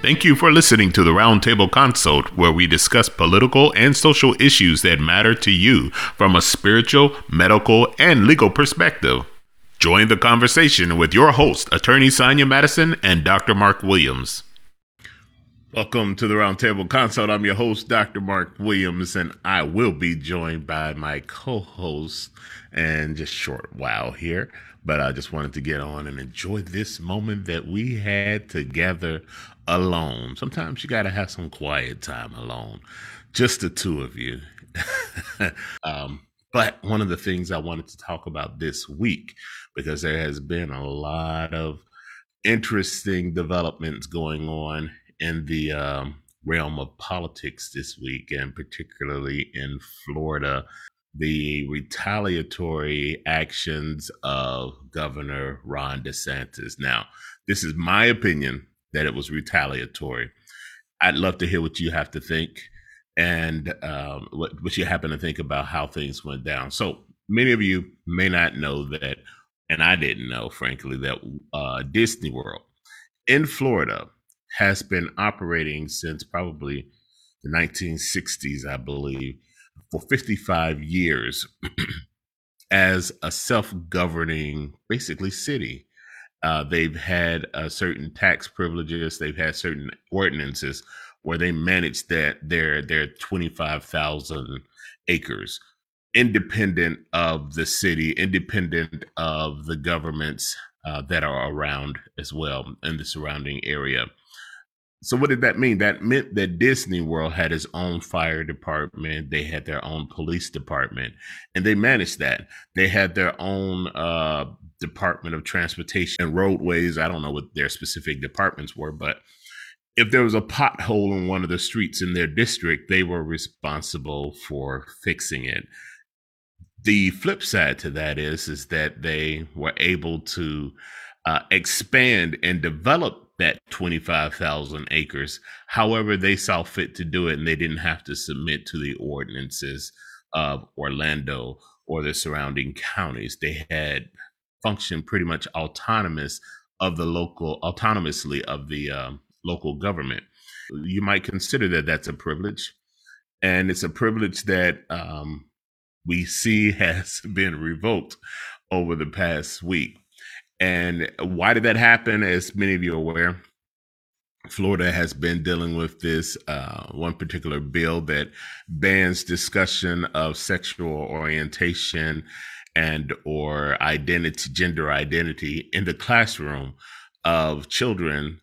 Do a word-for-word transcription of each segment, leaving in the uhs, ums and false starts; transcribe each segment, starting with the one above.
Thank you for listening to the Roundtable Consult, where we discuss political and social issues that matter to you from a spiritual, medical, and legal perspective. Join the conversation with your hosts, Attorney Sonia Madison and Doctor Mark Williams. Welcome to the Roundtable Consult. I'm your host, Doctor Mark Williams, and I will be joined by my co-host in just a short while here. But I just wanted to get on and enjoy this moment that we had together alone. Sometimes you got to have some quiet time alone, just the two of you. um, but one of the things I wanted to talk about this week, because there has been a lot of interesting developments going on in the um, realm of politics this week, and particularly in Florida. The retaliatory actions of Governor Ron DeSantis. Now, this is my opinion that it was retaliatory. I'd love to hear what you have to think and um, what, what you happen to think about how things went down. So many of you may not know that, and I didn't know, frankly, that uh, Disney World in Florida has been operating since probably the nineteen sixties, I believe, for fifty-five years as a self-governing, basically, city. Uh, they've had uh, certain tax privileges. They've had certain ordinances where they manage that their their twenty-five thousand acres, independent of the city, independent of the governments uh, that are around as well in the surrounding area. So what did that mean? That meant that Disney World had its own fire department. They had their own police department, and they managed that. They had their own uh, Department of Transportation and Roadways. I don't know what their specific departments were, but if there was a pothole on one of the streets in their district, they were responsible for fixing it. The flip side to that is, is that they were able to uh, expand and develop that twenty-five thousand acres, however they saw fit to do it, and they didn't have to submit to the ordinances of Orlando or the surrounding counties. They had functioned pretty much autonomous of the local, autonomously of the um, local government. You might consider that that's a privilege, and it's a privilege that um, we see has been revoked over the past week. And why did that happen? As many of you are aware, Florida has been dealing with this uh, one particular bill that bans discussion of sexual orientation and or identity, gender identity in the classroom of children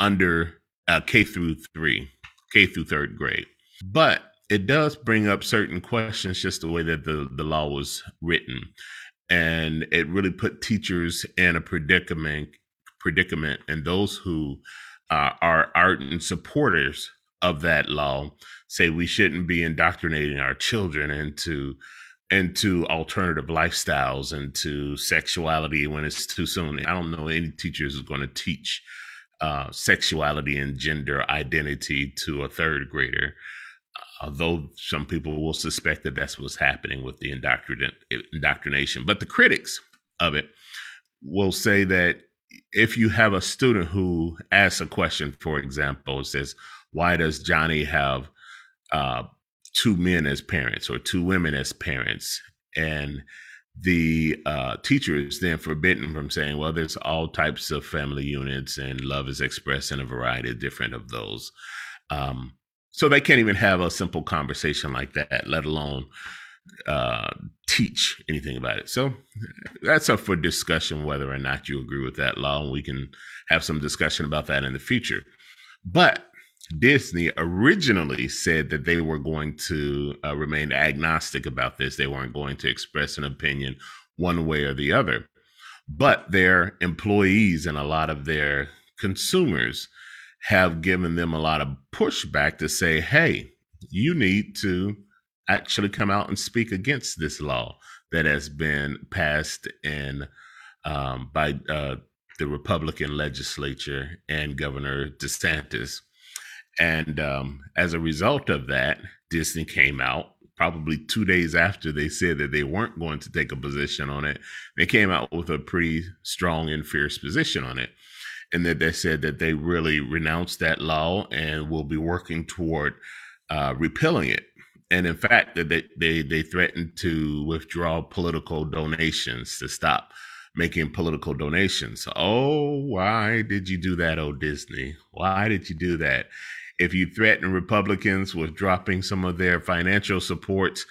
under uh, K through three, K through third grade. But it does bring up certain questions, just the way that the, the law was written. And it really put teachers in a predicament, predicament, and those who uh, are ardent supporters of that law say we shouldn't be indoctrinating our children into into alternative lifestyles, into sexuality when it's too soon. I don't know any teachers who's going to teach uh, sexuality and gender identity to a third grader. Although some people will suspect that that's what's happening with the indoctrination. But the critics of it will say that if you have a student who asks a question, for example, says, why does Johnny have uh, two men as parents or two women as parents? And the uh, teacher is then forbidden from saying, well, there's all types of family units and love is expressed in a variety of different of those. Um, So they can't even have a simple conversation like that, let alone uh, teach anything about it. So that's up for discussion, whether or not you agree with that law. And we can have some discussion about that in the future. But Disney originally said that they were going to uh, remain agnostic about this. They weren't going to express an opinion one way or the other. But their employees and a lot of their consumers have given them a lot of pushback to say, hey, you need to actually come out and speak against this law that has been passed in um, by uh, the Republican legislature and Governor DeSantis. And um, as a result of that, Disney came out probably two days after they said that they weren't going to take a position on it. They came out with a pretty strong and fierce position on it. And that they said that they really renounced that law and will be working toward uh, repealing it. And in fact, that they, they, they threatened to withdraw political donations, to stop making political donations. Oh, why did you do that, oh Disney? Why did you do that? If you threaten Republicans with dropping some of their financial supports,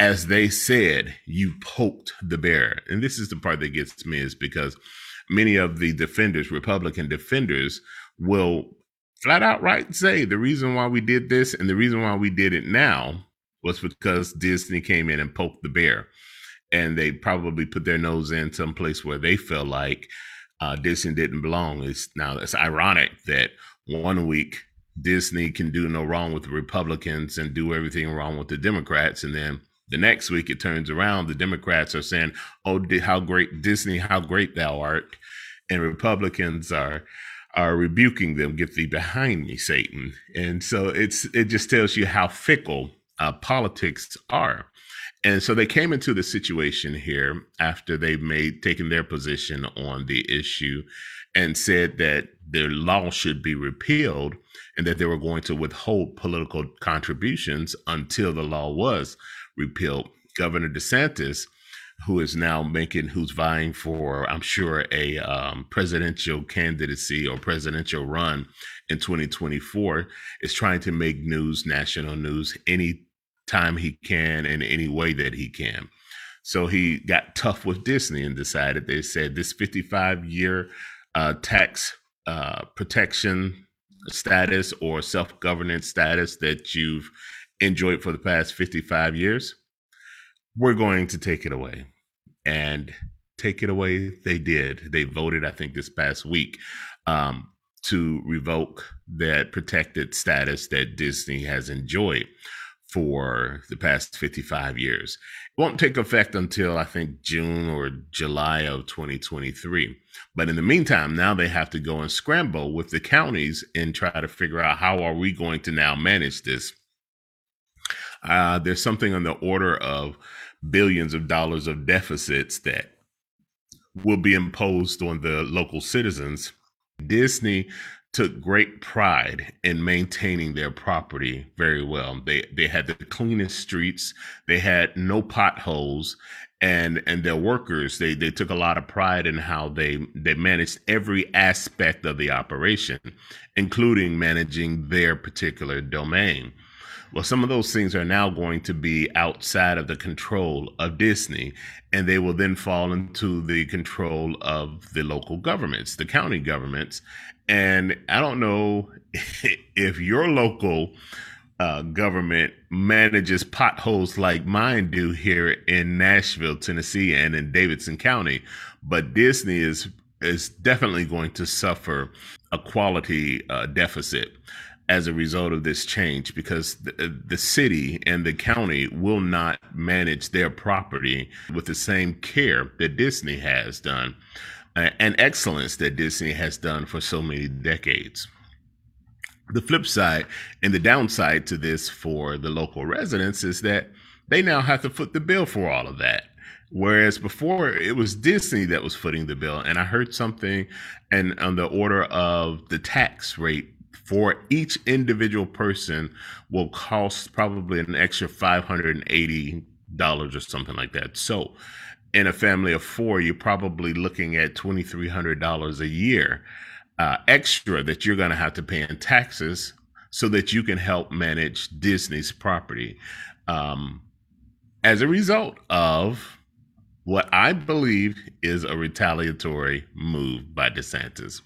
as they said, you poked the bear. And this is the part that gets me, is because many of the defenders, Republican defenders, will flat outright say the reason why we did this and the reason why we did it now was because Disney came in and poked the bear. And they probably put their nose in some place where they feel like uh, Disney didn't belong. It's, now, it's ironic that one week Disney can do no wrong with the Republicans and do everything wrong with the Democrats. And then the next week it turns around, the Democrats are saying, oh, how great, Disney, how great thou art. And Republicans are are rebuking them, get thee behind me, Satan. And so it's it just tells you how fickle uh, politics are. And so they came into the situation here after they made taken their position on the issue and said that their law should be repealed and that they were going to withhold political contributions until the law was repealed. Governor DeSantis, who is now making, who's vying for, I'm sure, a um, presidential candidacy or presidential run in twenty twenty-four, is trying to make news, national news, any time he can in any way that he can. So he got tough with Disney and decided, they said this fifty-five year uh, tax uh, protection status or self-governance status that you've enjoyed for the past fifty-five years, we're going to take it away. And take it away they did. They voted, I think this past week, um, to revoke that protected status that Disney has enjoyed for the past fifty-five years. It won't take effect until I think June or July of twenty twenty-three. But in the meantime, now they have to go and scramble with the counties and try to figure out, how are we going to now manage this? Uh, there's something on the order of billions of dollars of deficits that will be imposed on the local citizens. Disney took great pride in maintaining their property very well. They they had the cleanest streets, they had no potholes, and and their workers, they they took a lot of pride in how they, they managed every aspect of the operation, including managing their particular domain. Well, some of those things are now going to be outside of the control of Disney, and they will then fall into the control of the local governments, the county governments. And I don't know if your local uh, government manages potholes like mine do here in Nashville, Tennessee, and in Davidson County, but Disney is is definitely going to suffer a quality uh, deficit as a result of this change, because the, the city and the county will not manage their property with the same care that Disney has done, and excellence that Disney has done for so many decades. The flip side and the downside to this for the local residents is that they now have to foot the bill for all of that. Whereas before it was Disney that was footing the bill. And I heard something and on the order of the tax rate for each individual person will cost probably an extra five hundred eighty dollars or something like that. So in a family of four, you're probably looking at two thousand three hundred dollars a year uh, extra that you're going to have to pay in taxes so that you can help manage Disney's property. Um, as a result of what I believe is a retaliatory move by DeSantis.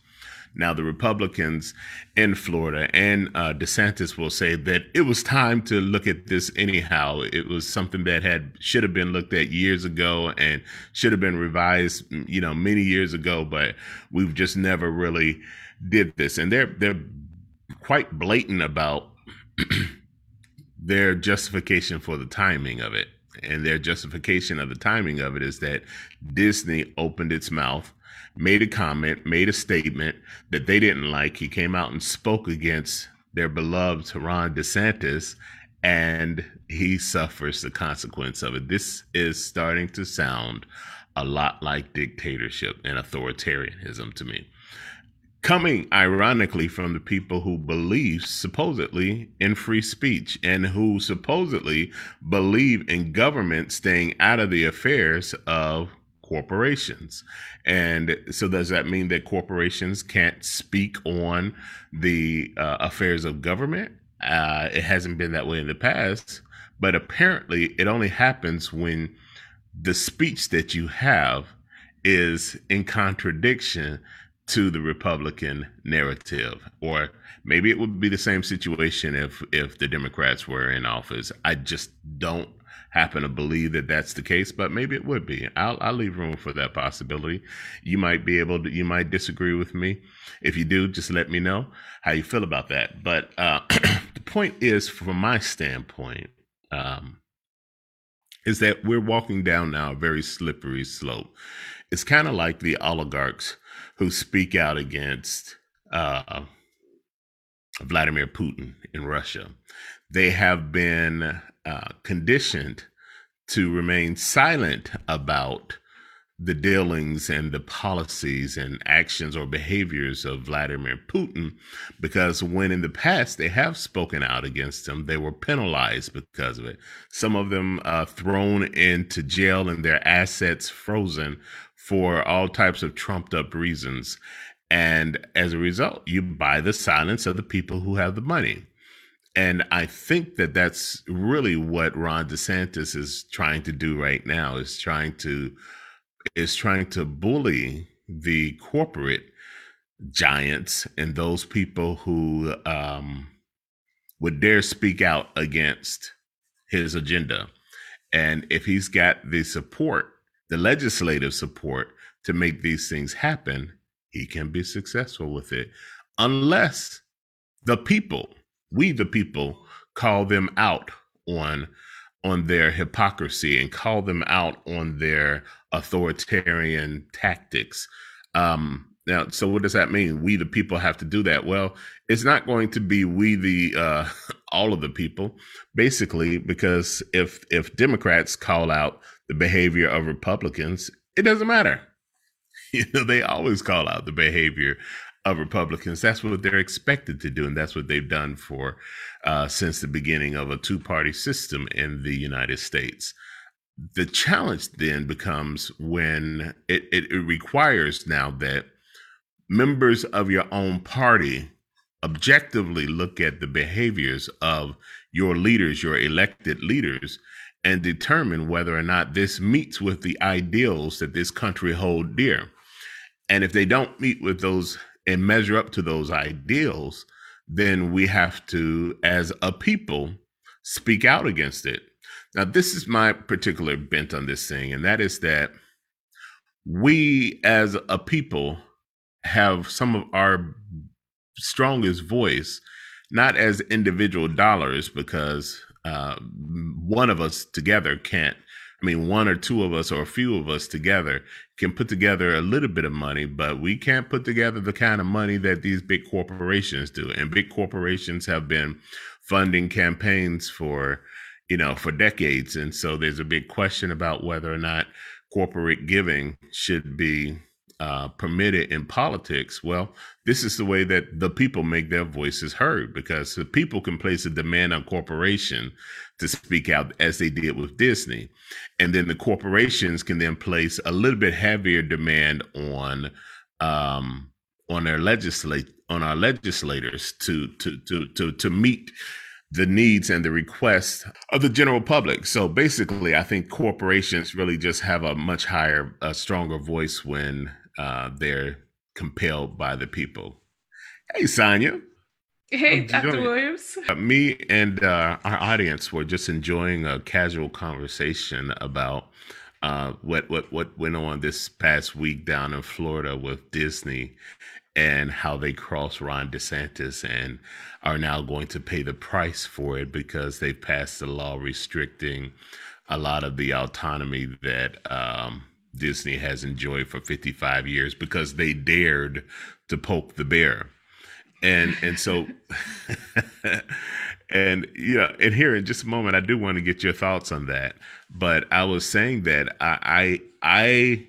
Now, the Republicans in Florida and uh, DeSantis will say that it was time to look at this anyhow. It was something that had should have been looked at years ago and should have been revised, you know, many years ago. But we've just never really did this. And they're they're quite blatant about their justification for the timing of it. And their justification of the timing of it is that Disney opened its mouth, made a comment, made a statement that they didn't like. He came out and spoke against their beloved Ron DeSantis, and he suffers the consequence of it. This is starting to sound a lot like dictatorship and authoritarianism to me. Coming, ironically, from the people who believe, supposedly, in free speech and who supposedly believe in government staying out of the affairs of corporations. And so does that mean that corporations can't speak on the uh, affairs of government? Uh, it hasn't been that way in the past, but apparently it only happens when the speech that you have is in contradiction to the Republican narrative. Or maybe it would be the same situation if if the Democrats were in office. I just don't happen to believe that that's the case, but maybe it would be. I'll, I'll leave room for that possibility. You might be able to, you might disagree with me. If you do, just let me know how you feel about that. But uh, the point is, from my standpoint, um, is that we're walking down now a very slippery slope. It's kind of like the oligarchs who speak out against uh, Vladimir Putin in Russia. They have been uh, conditioned to remain silent about the dealings and the policies and actions or behaviors of Vladimir Putin, because when in the past they have spoken out against him, they were penalized because of it. Some of them uh, thrown into jail and their assets frozen for all types of trumped up reasons. And as a result, you buy the silence of the people who have the money. And I think that that's really what Ron DeSantis is trying to do right now, is trying to is trying to bully the corporate giants and those people who um, would dare speak out against his agenda. And if he's got the support, the legislative support to make these things happen, he can be successful with it, unless the people, we the people, call them out on on their hypocrisy and call them out on their authoritarian tactics. Um, now, so what does that mean? We the people have to do that. Well, it's not going to be we the uh, all of the people, basically, because if if Democrats call out the behavior of Republicans, it doesn't matter. You know, they always call out the behavior of Republicans. That's what they're expected to do. And that's what they've done for uh, since the beginning of a two-party system in the United States. The challenge then becomes when it, it, it requires now that members of your own party objectively look at the behaviors of your leaders, your elected leaders, and determine whether or not this meets with the ideals that this country hold dear. And if they don't meet with those and measure up to those ideals, then we have to, as a people, speak out against it. Now, this is my particular bent on this thing, and that is that we as a people have some of our strongest voice, not as individual dollars, because uh, one of us together can't, I mean, one or two of us or a few of us together can put together a little bit of money, but we can't put together the kind of money that these big corporations do. And big corporations have been funding campaigns for, you know, for decades. And so there's a big question about whether or not corporate giving should be uh, permitted in politics. Well, this is the way that the people make their voices heard, because the people can place a demand on corporation to speak out, as they did with Disney. And then the corporations can then place a little bit heavier demand on um, on their legislate on our legislators to to to to to meet the needs and the requests of the general public. So basically, I think corporations really just have a much higher, a stronger voice when uh, they're compelled by the people. Hey, Sonia. Hey, Doctor Williams. Uh, me and uh, our audience were just enjoying a casual conversation about uh, what, what, what went on this past week down in Florida with Disney and how they crossed Ron DeSantis and are now going to pay the price for it because they passed a law restricting a lot of the autonomy that um, Disney has enjoyed for fifty-five years because they dared to poke the bear. And and so, and yeah, and here in just a moment, I do want to get your thoughts on that. But I was saying that I I, I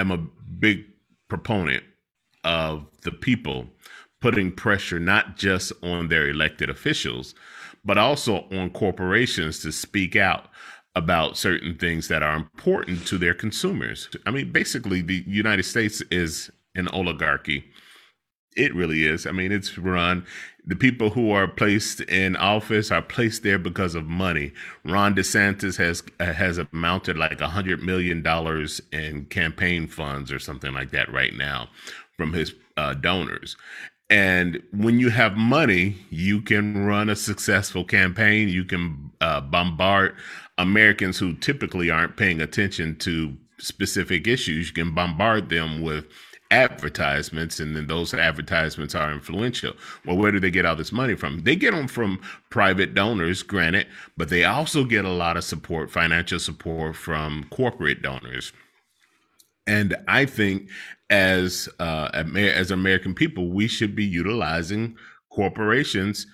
am a big proponent of the people putting pressure not just on their elected officials, but also on corporations to speak out about certain things that are important to their consumers. I mean, basically, the United States is an oligarchy. It really is. I mean, it's run. The people who are placed in office are placed there because of money. Ron DeSantis has has amounted like a hundred million dollars in campaign funds or something like that right now from his uh, donors. And when you have money, you can run a successful campaign. You can uh, bombard Americans who typically aren't paying attention to specific issues. You can bombard them with advertisements, and then those advertisements are influential. Well, where do they get all this money from? They get them from private donors, granted, but they also get a lot of support, financial support from corporate donors. And I think as uh, as American people, we should be utilizing corporations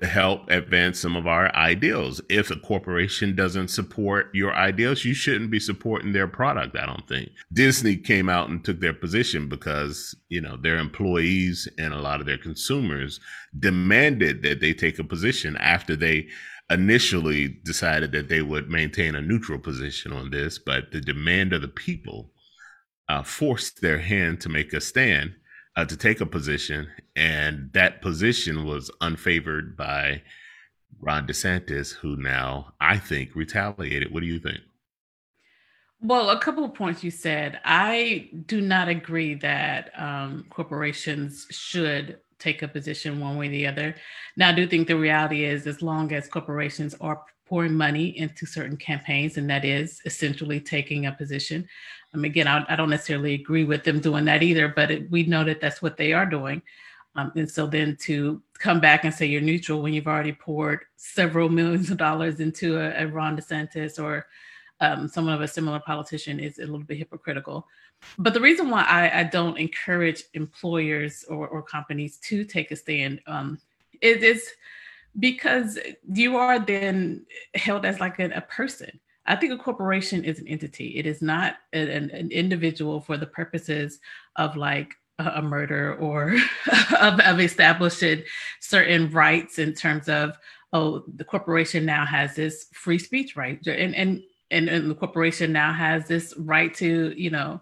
to help advance some of our ideals. If a corporation doesn't support your ideals, you shouldn't be supporting their product, I don't think. Disney came out and took their position because, you know, their employees and a lot of their consumers demanded that they take a position after they initially decided that they would maintain a neutral position on this. But the demand of the people uh, forced their hand to make a stand. Uh, to take a position, and that position was unfavored by Ron DeSantis, who now, I think, retaliated. What do you think? Well, a couple of points you said. I do not agree that um, corporations should take a position one way or the other. Now, I do think the reality is, as long as corporations are pouring money into certain campaigns, and that is essentially taking a position. I mean, again, I, I don't necessarily agree with them doing that either, but it, we know that that's what they are doing. Um, and so then to come back and say you're neutral when you've already poured several millions of dollars into a, a Ron DeSantis or um, someone of a similar politician is a little bit hypocritical. But the reason why I, I don't encourage employers or, or companies to take a stand um, is, is because you are then held as like a, a person. I think a corporation is an entity. It is not an, an individual for the purposes of like a, a murder or of, of establishing certain rights in terms of, oh, the corporation now has this free speech right. And, and, and, and the corporation now has this right to, you know,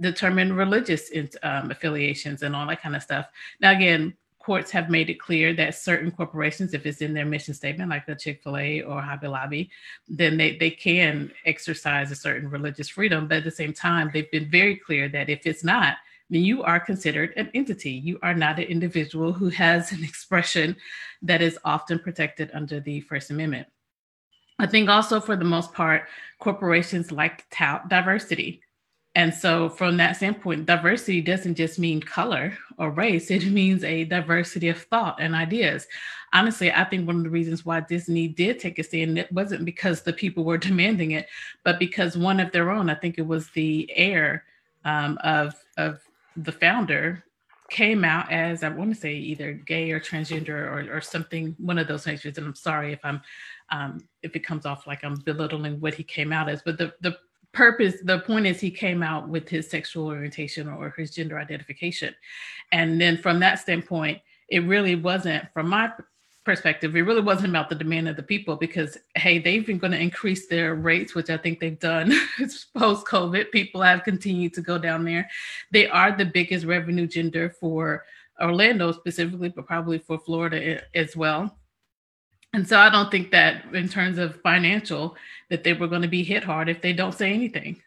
determine religious um, affiliations and all that kind of stuff. Now, again, courts have made it clear that certain corporations, if it's in their mission statement, like a Chick-fil-A or Hobby Lobby, then they, they can exercise a certain religious freedom. But at the same time, they've been very clear that if it's not, then you are considered an entity. You are not an individual who has an expression that is often protected under the First Amendment. I think also, for the most part, corporations like to tout diversity. And so from that standpoint, diversity doesn't just mean color or race. It means a diversity of thought and ideas. Honestly, I think one of the reasons why Disney did take a stand, it wasn't because the people were demanding it, but because one of their own, I think it was the heir um, of, of the founder, came out as, I want to say, either gay or transgender or, or something, one of those natures. And I'm sorry if I'm um, if it comes off like I'm belittling what he came out as, but the the purpose, the point is he came out with his sexual orientation or his gender identification. And then from that standpoint, it really wasn't, from my perspective, it really wasn't about the demand of the people because, hey, they've been going to increase their rates, which I think they've done post-COVID. People have continued to go down there. They are the biggest revenue gender for Orlando specifically, but probably for Florida as well. And so I don't think that in terms of financial, that they were going to be hit hard if they don't say anything.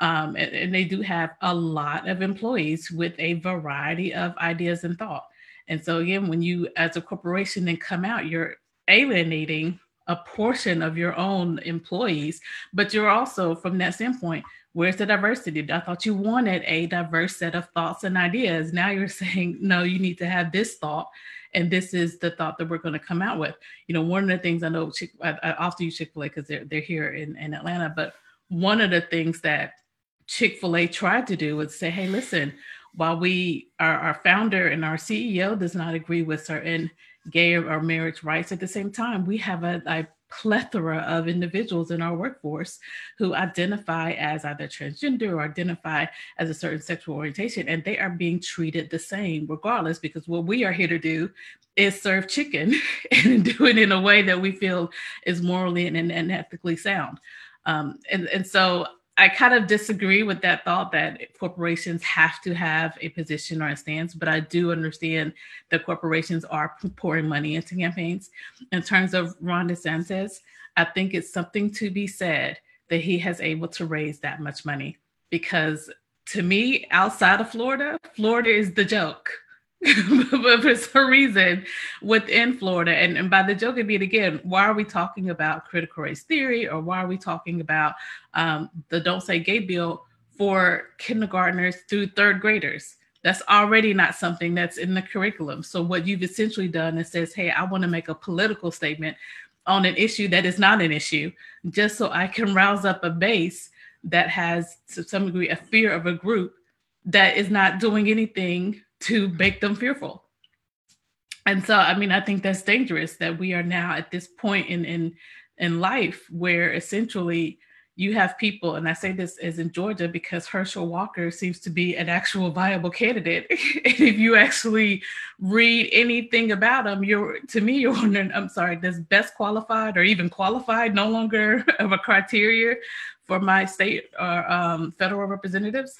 Um, and, and they do have a lot of employees with a variety of ideas and thought. And so again, when you as a corporation then come out, you're alienating a portion of your own employees, but you're also, from that standpoint, where's the diversity? I thought you wanted a diverse set of thoughts and ideas. Now you're saying, no, you need to have this thought, and this is the thought that we're going to come out with. You know, one of the things I know, Chick- I, I often use Chick-fil-A because they're, they're here in, in Atlanta, but one of the things that Chick-fil-A tried to do was say, hey, listen, while we, our, our founder and our C E O does not agree with certain gay or marriage rights, at the same time, we have a, a plethora of individuals in our workforce who identify as either transgender or identify as a certain sexual orientation, and they are being treated the same regardless, because what we are here to do is serve chicken and do it in a way that we feel is morally and, and ethically sound. Um, and, and so I kind of disagree with that thought that corporations have to have a position or a stance, but I do understand that corporations are pouring money into campaigns. In terms of Ron DeSantis, I think it's something to be said that he has able to raise that much money, because to me, outside of Florida, Florida is the joke. But for some reason within Florida, and, and by the joke it'd be again, why are we talking about critical race theory, or why are we talking about um, the Don't Say Gay bill for kindergartners through third graders? That's already not something that's in the curriculum. So what you've essentially done is says, hey, I want to make a political statement on an issue that is not an issue, just so I can rouse up a base that has, to some degree, a fear of a group that is not doing anything to make them fearful. And so, I mean, I think that's dangerous, that we are now at this point in, in, in life where essentially you have people, and I say this as in Georgia, because Herschel Walker seems to be an actual viable candidate. And if you actually read anything about him, you're, to me, you're wondering, I'm sorry, does best qualified or even qualified no longer of a criteria for my state or um, federal representatives?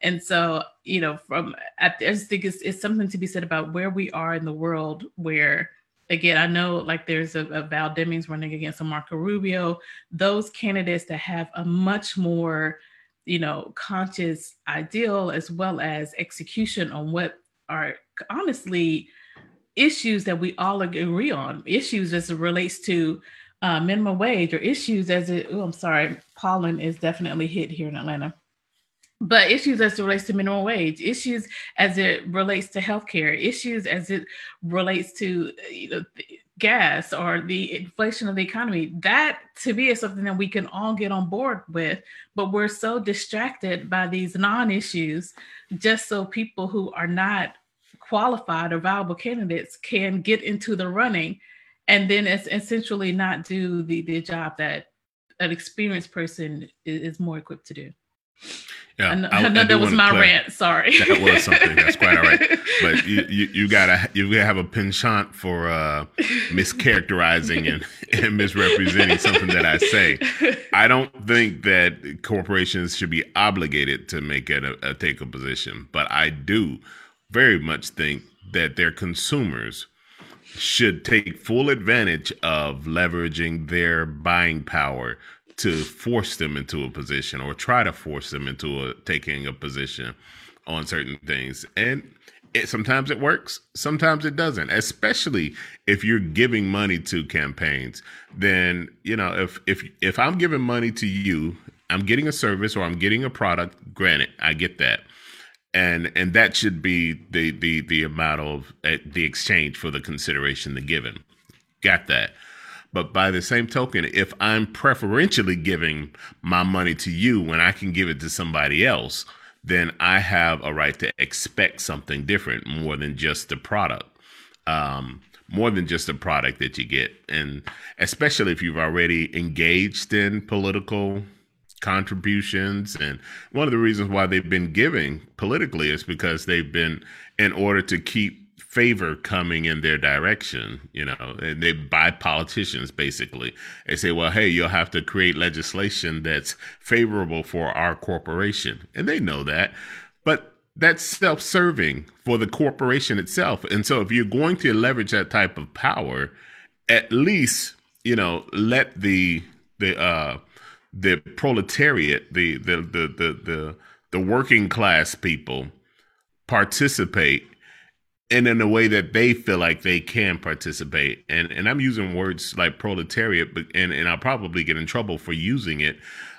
And so, you know, from I just think it's, it's something to be said about where we are in the world where, again, I know like there's a, a Val Demings running against a Marco Rubio, those candidates that have a much more, you know, conscious ideal as well as execution on what are honestly issues that we all agree on, issues as it relates to uh, minimum wage, or issues as it, oh, I'm sorry, pollen is definitely hit here in Atlanta. But issues as it relates to minimum wage, issues as it relates to healthcare, issues as it relates to, you know, gas or the inflation of the economy, that to me is something that we can all get on board with. But we're so distracted by these non-issues, just so people who are not qualified or viable candidates can get into the running, and then it's essentially not do the, the job that an experienced person is, is more equipped to do. Yeah, I know, I, I know I that was my play. rant. Sorry, that was something. That's quite all right. But you, you, you gotta, you gotta have a penchant for uh, mischaracterizing and, and misrepresenting something that I say. I don't think that corporations should be obligated to make it a, a take a position, but I do very much think that their consumers should take full advantage of leveraging their buying power to force them into a position, or try to force them into a, taking a position on certain things. And it, sometimes it works, sometimes it doesn't, especially if you're giving money to campaigns. Then, you know, if if if I'm giving money to you, I'm getting a service or I'm getting a product, granted, I get that. And and that should be the the the amount of uh, the exchange for the consideration, the given. Got that. But by the same token, if I'm preferentially giving my money to you when I can give it to somebody else, then I have a right to expect something different, more than just the product, um, more than just the product that you get. And especially if you've already engaged in political contributions. And one of the reasons why they've been giving politically is because they've been, in order to keep favor coming in their direction, you know, and they buy politicians, basically. They say, well, hey, you'll have to create legislation that's favorable for our corporation. And they know that, but that's self-serving for the corporation itself. And so if you're going to leverage that type of power, at least, you know, let the, the, uh, the proletariat, the, the, the, the, the, the working class people participate and in a way that they feel like they can participate. And and I'm using words like proletariat, but and, and I'll probably get in trouble for using it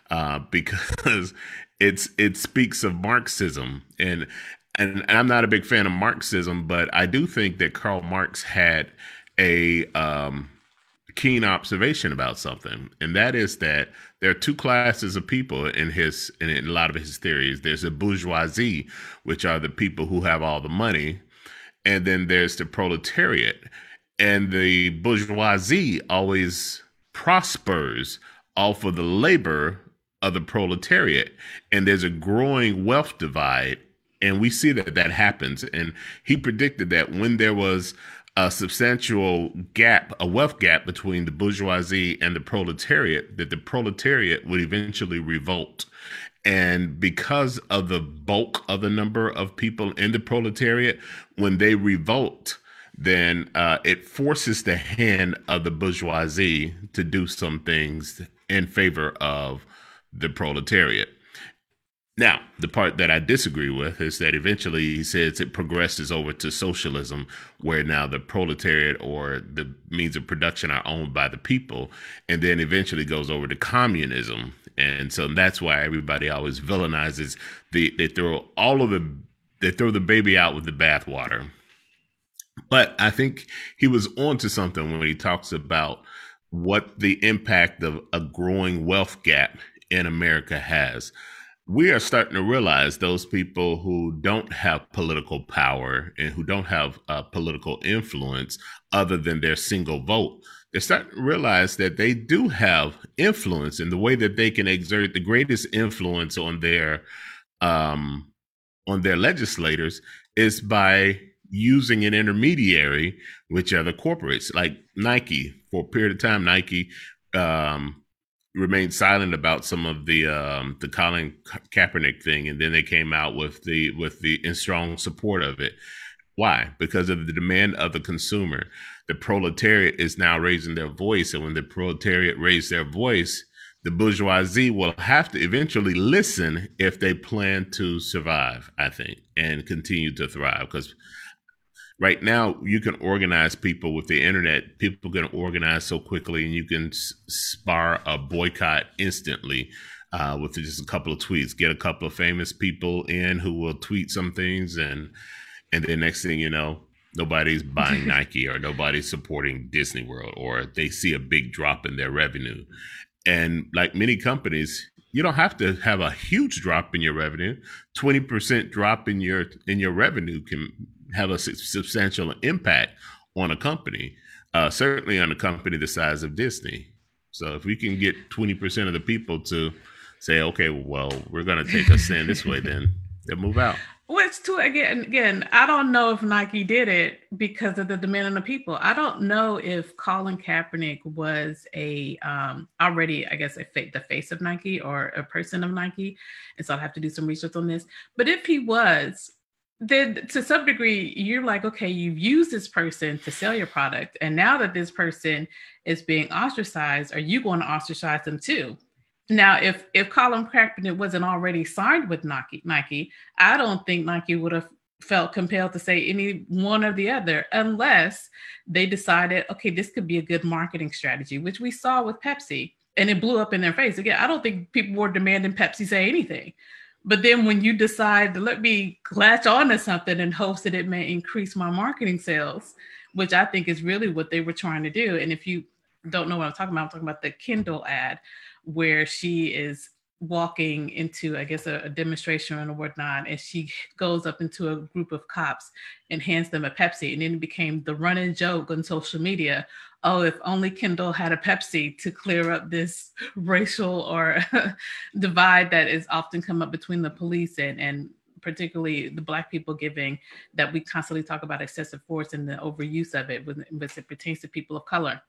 uh, because it's it speaks of Marxism. And, and and I'm not a big fan of Marxism, but I do think that Karl Marx had a um, keen observation about something. And that is that there are two classes of people in his in a lot of his theories. There's a bourgeoisie, which are the people who have all the money. And then there's the proletariat, and the bourgeoisie always prospers off of the labor of the proletariat. And there's a growing wealth divide. And we see that that happens. And he predicted that when there was a substantial gap, a wealth gap between the bourgeoisie and the proletariat, that the proletariat would eventually revolt. And because of the bulk of the number of people in the proletariat, when they revolt, then uh, it forces the hand of the bourgeoisie to do some things in favor of the proletariat. Now, the part that I disagree with is that eventually he says it progresses over to socialism, where now the proletariat or the means of production are owned by the people, and then eventually goes over to communism. And so that's why everybody always villainizes the they throw all of the they throw the baby out with the bathwater. But I think he was onto something when he talks about what the impact of a growing wealth gap in America has. We are starting to realize those people who don't have political power and who don't have uh, political influence other than their single vote. They're starting to realize that they do have influence, in the way that they can exert the greatest influence on their um, on their legislators is by using an intermediary, which are the corporates like Nike. For a period of time, Nike um, remained silent about some of the um, the Colin Kaepernick thing, and then they came out with the with the in strong support of it. Why? Because of the demand of the consumer. The proletariat is now raising their voice. And when the proletariat raise their voice, the bourgeoisie will have to eventually listen if they plan to survive, I think, and continue to thrive. Because right now you can organize people with the internet. People can organize so quickly, and you can spar a boycott instantly uh, with just a couple of tweets. Get a couple of famous people in who will tweet some things, and and then next thing you know, nobody's buying Nike, or nobody's supporting Disney World, or they see a big drop in their revenue. And like many companies, you don't have to have a huge drop in your revenue. twenty percent drop in your in your revenue can have a substantial impact on a company, uh, certainly on a company the size of Disney. So if we can get twenty percent of the people to say, okay, well, we're going to take a stand this way, then they'll move out. Which too, again, again, I don't know if Nike did it because of the demand on the people. I don't know if Colin Kaepernick was a um, already, I guess, a fa- the face of Nike or a person of Nike. And so I'll have to do some research on this. But if he was, then to some degree, you're like, okay, you've used this person to sell your product. And now that this person is being ostracized, are you going to ostracize them too? Now, if if Colin Kaepernick wasn't already signed with Nike, Nike, I don't think Nike would have felt compelled to say any one or the other, unless they decided, okay, this could be a good marketing strategy, which we saw with Pepsi, and it blew up in their face. Again, I don't think people were demanding Pepsi say anything. But then when you decide to let me latch on to something and hopes that it may increase my marketing sales, which I think is really what they were trying to do. And if you don't know what I'm talking about, I'm talking about the Kendall ad, where she is walking into, I guess, a, a demonstration or whatnot, and she goes up into a group of cops and hands them a Pepsi. And then it became the running joke on social media. Oh, if only Kendall had a Pepsi to clear up this racial or divide that is often come up between the police and, and particularly the Black people giving, that we constantly talk about excessive force and the overuse of it when, when it pertains to people of color.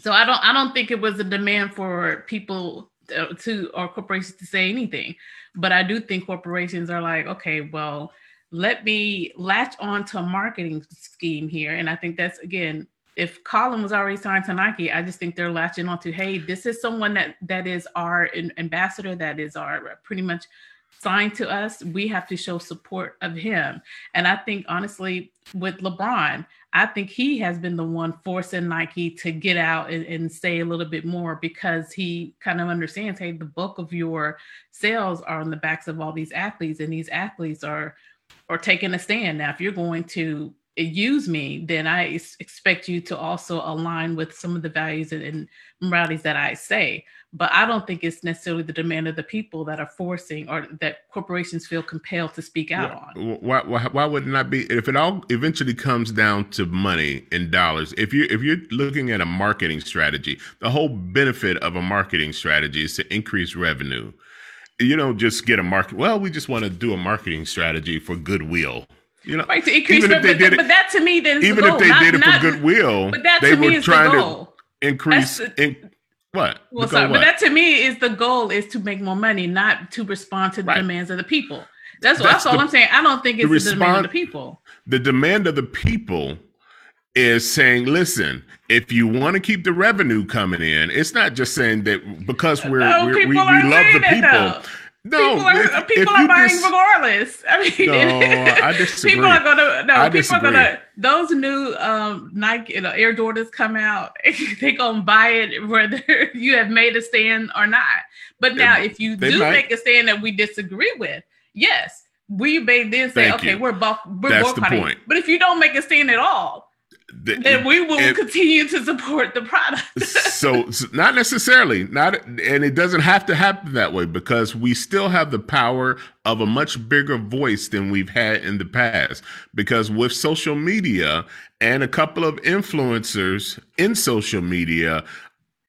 So I don't I don't think it was a demand for people to, to or corporations to say anything. But I do think corporations are like, okay, well, let me latch on to a marketing scheme here. And I think that's, again, if Colin was already signed to Nike, I just think they're latching on to, hey, this is someone that that is our ambassador, that is our pretty much signed to us, we have to show support of him. And I think, honestly, with LeBron, I think he has been the one forcing Nike to get out and, and say a little bit more, because he kind of understands, hey, the bulk of your sales are on the backs of all these athletes, and these athletes are, are taking a stand. Now, if you're going to use me, then I ex- expect you to also align with some of the values and, and moralities that I say. But I don't think it's necessarily the demand of the people that are forcing, or that corporations feel compelled to speak out why, on. Why, why, why would it not be? If it all eventually comes down to money and dollars, if you if you're looking at a marketing strategy, the whole benefit of a marketing strategy is to increase revenue. You don't just get a market. Well, we just want to do a marketing strategy for goodwill. You know, right, to increase even revenue, if they did it, but that to me, then even the if they not, did it not, for goodwill, but that to they me were is trying the goal. to increase the, in, what? Well, because sorry, what? But that to me is the goal, is to make more money, not to respond to the right. demands of the people. That's, that's, that's the, all I'm saying. I don't think it's the, respond, the demand of the people. The demand of the people is saying, listen, if you want to keep the revenue coming in, it's not just saying that because we're, no, we're we, we love the people. Though. No, people are, if, people if are buying dis- regardless. I mean, no, I disagree. people are gonna no, I people disagree. are gonna those new um Nike you know, Air Jordans come out, they're gonna buy it whether you have made a stand or not. But now they, if you do might. make a stand that we disagree with, yes, we may then say, Thank okay, you. we're buff we're That's the point. But if you don't make a stand at all, The, then we will and, continue to support the product. so, so not necessarily, not, and it doesn't have to happen that way, because we still have the power of a much bigger voice than we've had in the past. Because with social media and a couple of influencers in social media,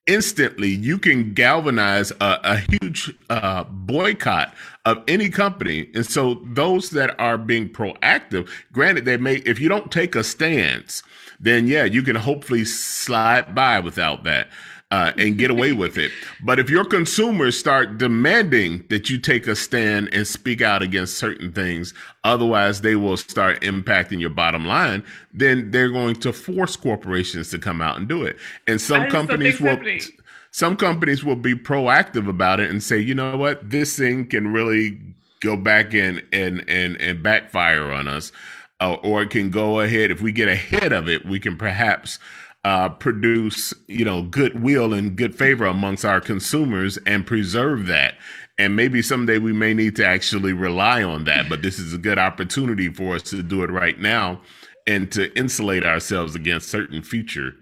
instantly you can galvanize a, a huge uh, boycott of any company. And so those that are being proactive, granted, they may, if you don't take a stance, then yeah, you can hopefully slide by without that uh, and get away with it. But if your consumers start demanding that you take a stand and speak out against certain things, otherwise they will start impacting your bottom line, then they're going to force corporations to come out and do it. And some companies will... Some companies will be proactive about it and say, you know what, this thing can really go back and and and, and backfire on us. Uh, or it can go ahead. If we get ahead of it, we can perhaps uh, produce, you know, goodwill and good favor amongst our consumers and preserve that. And maybe someday we may need to actually rely on that. But this is a good opportunity for us to do it right now and to insulate ourselves against certain future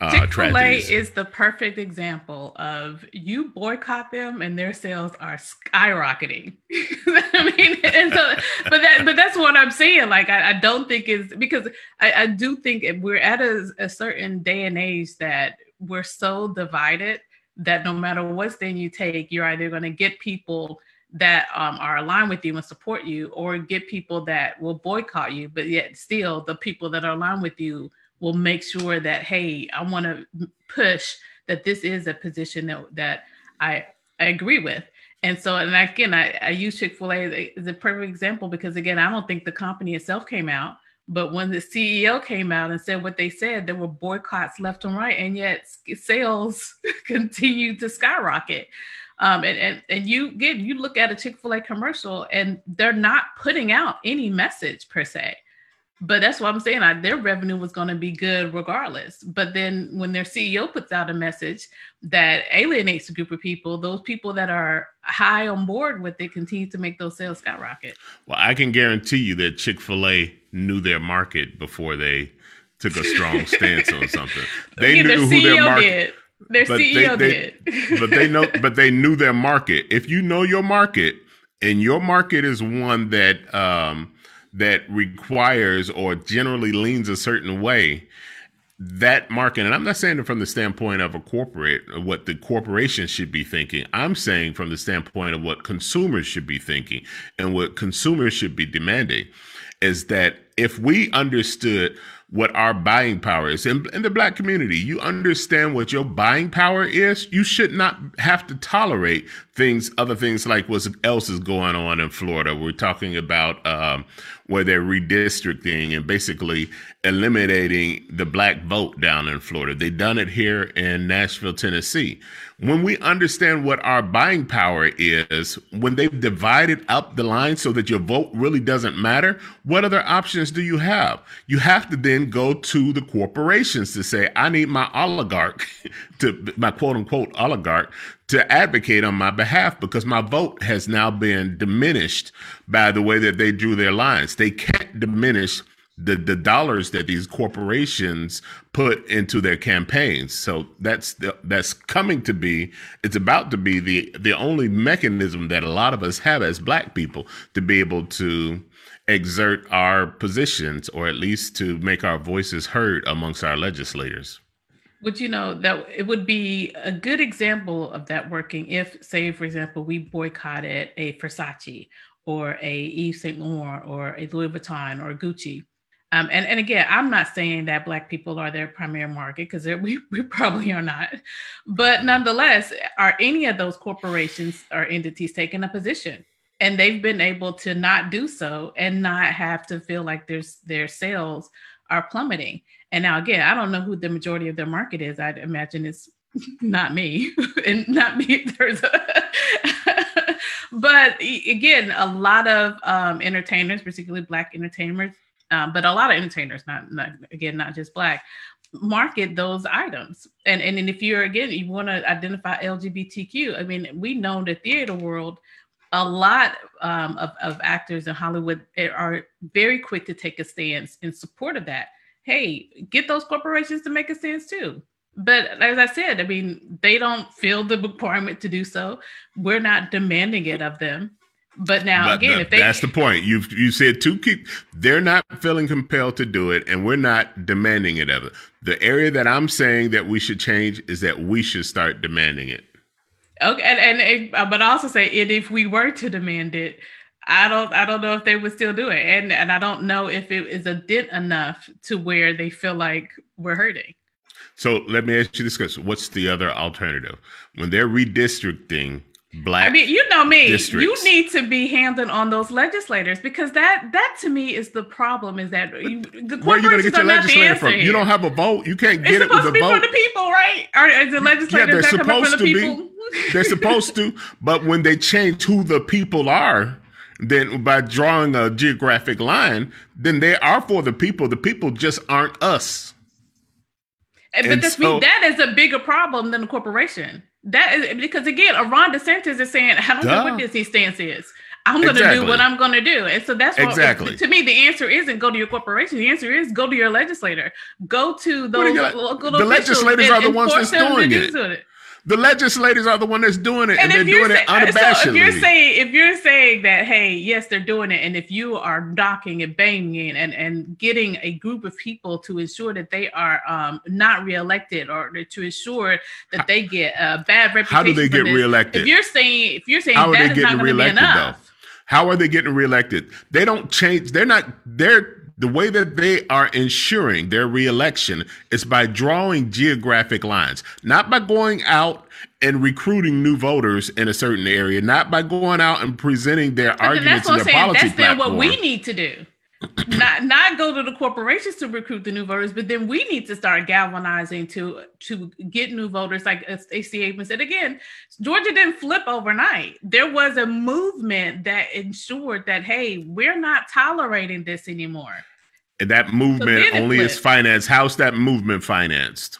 uh, Chick-fil-A tragedies. Chick-fil-A is the perfect example of, you boycott them and their sales are skyrocketing. I mean, and so, but that, but that's what I'm saying. Like, I, I don't think it's, because I, I do think we're at a, a certain day and age that we're so divided that no matter what stand you take, you're either going to get people that um, are aligned with you and support you, or get people that will boycott you, but yet still the people that are aligned with you will make sure that, hey, I want to push that this is a position that, that I, I agree with. And so, and again, I, I use Chick-fil-A as a perfect example, because again, I don't think the company itself came out, but when the C E O came out and said what they said, there were boycotts left and right, and yet sales continued to skyrocket. Um, and, and, and you get, you look at a Chick-fil-A commercial and they're not putting out any message per se, but that's what I'm saying. I, their revenue was going to be good regardless. But then when their C E O puts out a message that alienates a group of people, those people that are high on board with it continue to make those sales skyrocket. Well, I can guarantee you that Chick-fil-A knew their market before they took a strong stance on something. They yeah, knew their who C E O their market did. Their but C E O they, they, did. but they know but they knew their market. If you know your market, and your market is one that um, that requires or generally leans a certain way, that market, and I'm not saying it from the standpoint of a corporate, what the corporation should be thinking. I'm saying from the standpoint of what consumers should be thinking and what consumers should be demanding, is that if we understood what our buying power is in, in the black community, you understand what your buying power is, you should not have to tolerate things, other things like what else is going on in Florida. We're talking about um, where they're redistricting and basically eliminating the black vote down in Florida. They've done it here in Nashville, Tennessee. When we understand what our buying power is, when they've divided up the line so that your vote really doesn't matter, what other options do you have? You have to then go to the corporations to say, I need my oligarch, to my quote unquote oligarch, to advocate on my behalf, because my vote has now been diminished by the way that they drew their lines. They can't diminish the, the dollars that these corporations put into their campaigns. So that's the, that's coming to be, it's about to be the, the only mechanism that a lot of us have as black people to be able to exert our positions, or at least to make our voices heard amongst our legislators. But, you know, that it would be a good example of that working if, say, for example, we boycotted a Versace or a Yves Saint-Laurent or a Louis Vuitton or a Gucci. Um, and, and again, I'm not saying that Black people are their primary market, because we, we probably are not. But nonetheless, are any of those corporations or entities taking a position? And they've been able to not do so and not have to feel like there's their sales are plummeting. And now, again, I don't know who the majority of their market is. I'd imagine it's not me and not me. There's a but again, a lot of um, entertainers, particularly Black entertainers, um, but a lot of entertainers, not, not again, not just Black, market those items. And, and, and if you're, again, you want to identify L G B T Q, I mean, we know the theater world, a lot um, of, of actors in Hollywood are very quick to take a stance in support of that. Hey, get those corporations to make a stance too. But as I said, I mean, they don't feel the requirement to do so. We're not demanding it of them. But now, but again, the, if they... That's the point. You've, you said two keep... They're not feeling compelled to do it, and we're not demanding it of it. The area that I'm saying that we should change is that we should start demanding it. Okay, and, and it, but I also say, and if we were to demand it, I don't, I don't know if they would still do it, and and I don't know if it is a dent enough to where they feel like we're hurting. So let me ask you this question: what's the other alternative when they're redistricting Black? I mean, you know me. Districts. You need to be handing on those legislators, because that that to me is the problem. Is that you, the where are you going to get your legislator from? You don't have a vote. You can't get it's it with a vote. Supposed to be from the people, right? Or is the legislator yeah, that coming from the people? Be. They're supposed to, but when they change who the people are, then by drawing a geographic line, then they are for the people. The people just aren't us. And, and but this, so, that is a bigger problem than the corporation. That is, because again, Ron DeSantis is saying, I don't duh. know what Disney's stance is. I'm going to exactly. do what I'm going to do. And so that's what, exactly. to me, the answer isn't go to your corporation. The answer is go to your legislator. Go to those local The legislators are the ones that's doing it. Do it. The legislators are the one that's doing it, and, and they're doing say, it unabashedly. So if you're saying, if you're saying that, hey, yes, they're doing it, and if you are docking and banging and, and getting a group of people to ensure that they are um, not reelected, or to ensure that they get a bad reputation, how do they get this, reelected? If you're saying, if you're saying how that is not going to be enough, though? How are they getting reelected? They don't change. They're not. They're. The way that they are ensuring their reelection is by drawing geographic lines, not by going out and recruiting new voters in a certain area, not by going out and presenting their but arguments and their saying, policy that's platform. That's what we need to do. not not go to the corporations to recruit the new voters, but then we need to start galvanizing to to get new voters. Like Stacey Abrams said, again, Georgia didn't flip overnight. There was a movement that ensured that, hey, we're not tolerating this anymore. And that movement so only flipped. is financed. How's that movement financed?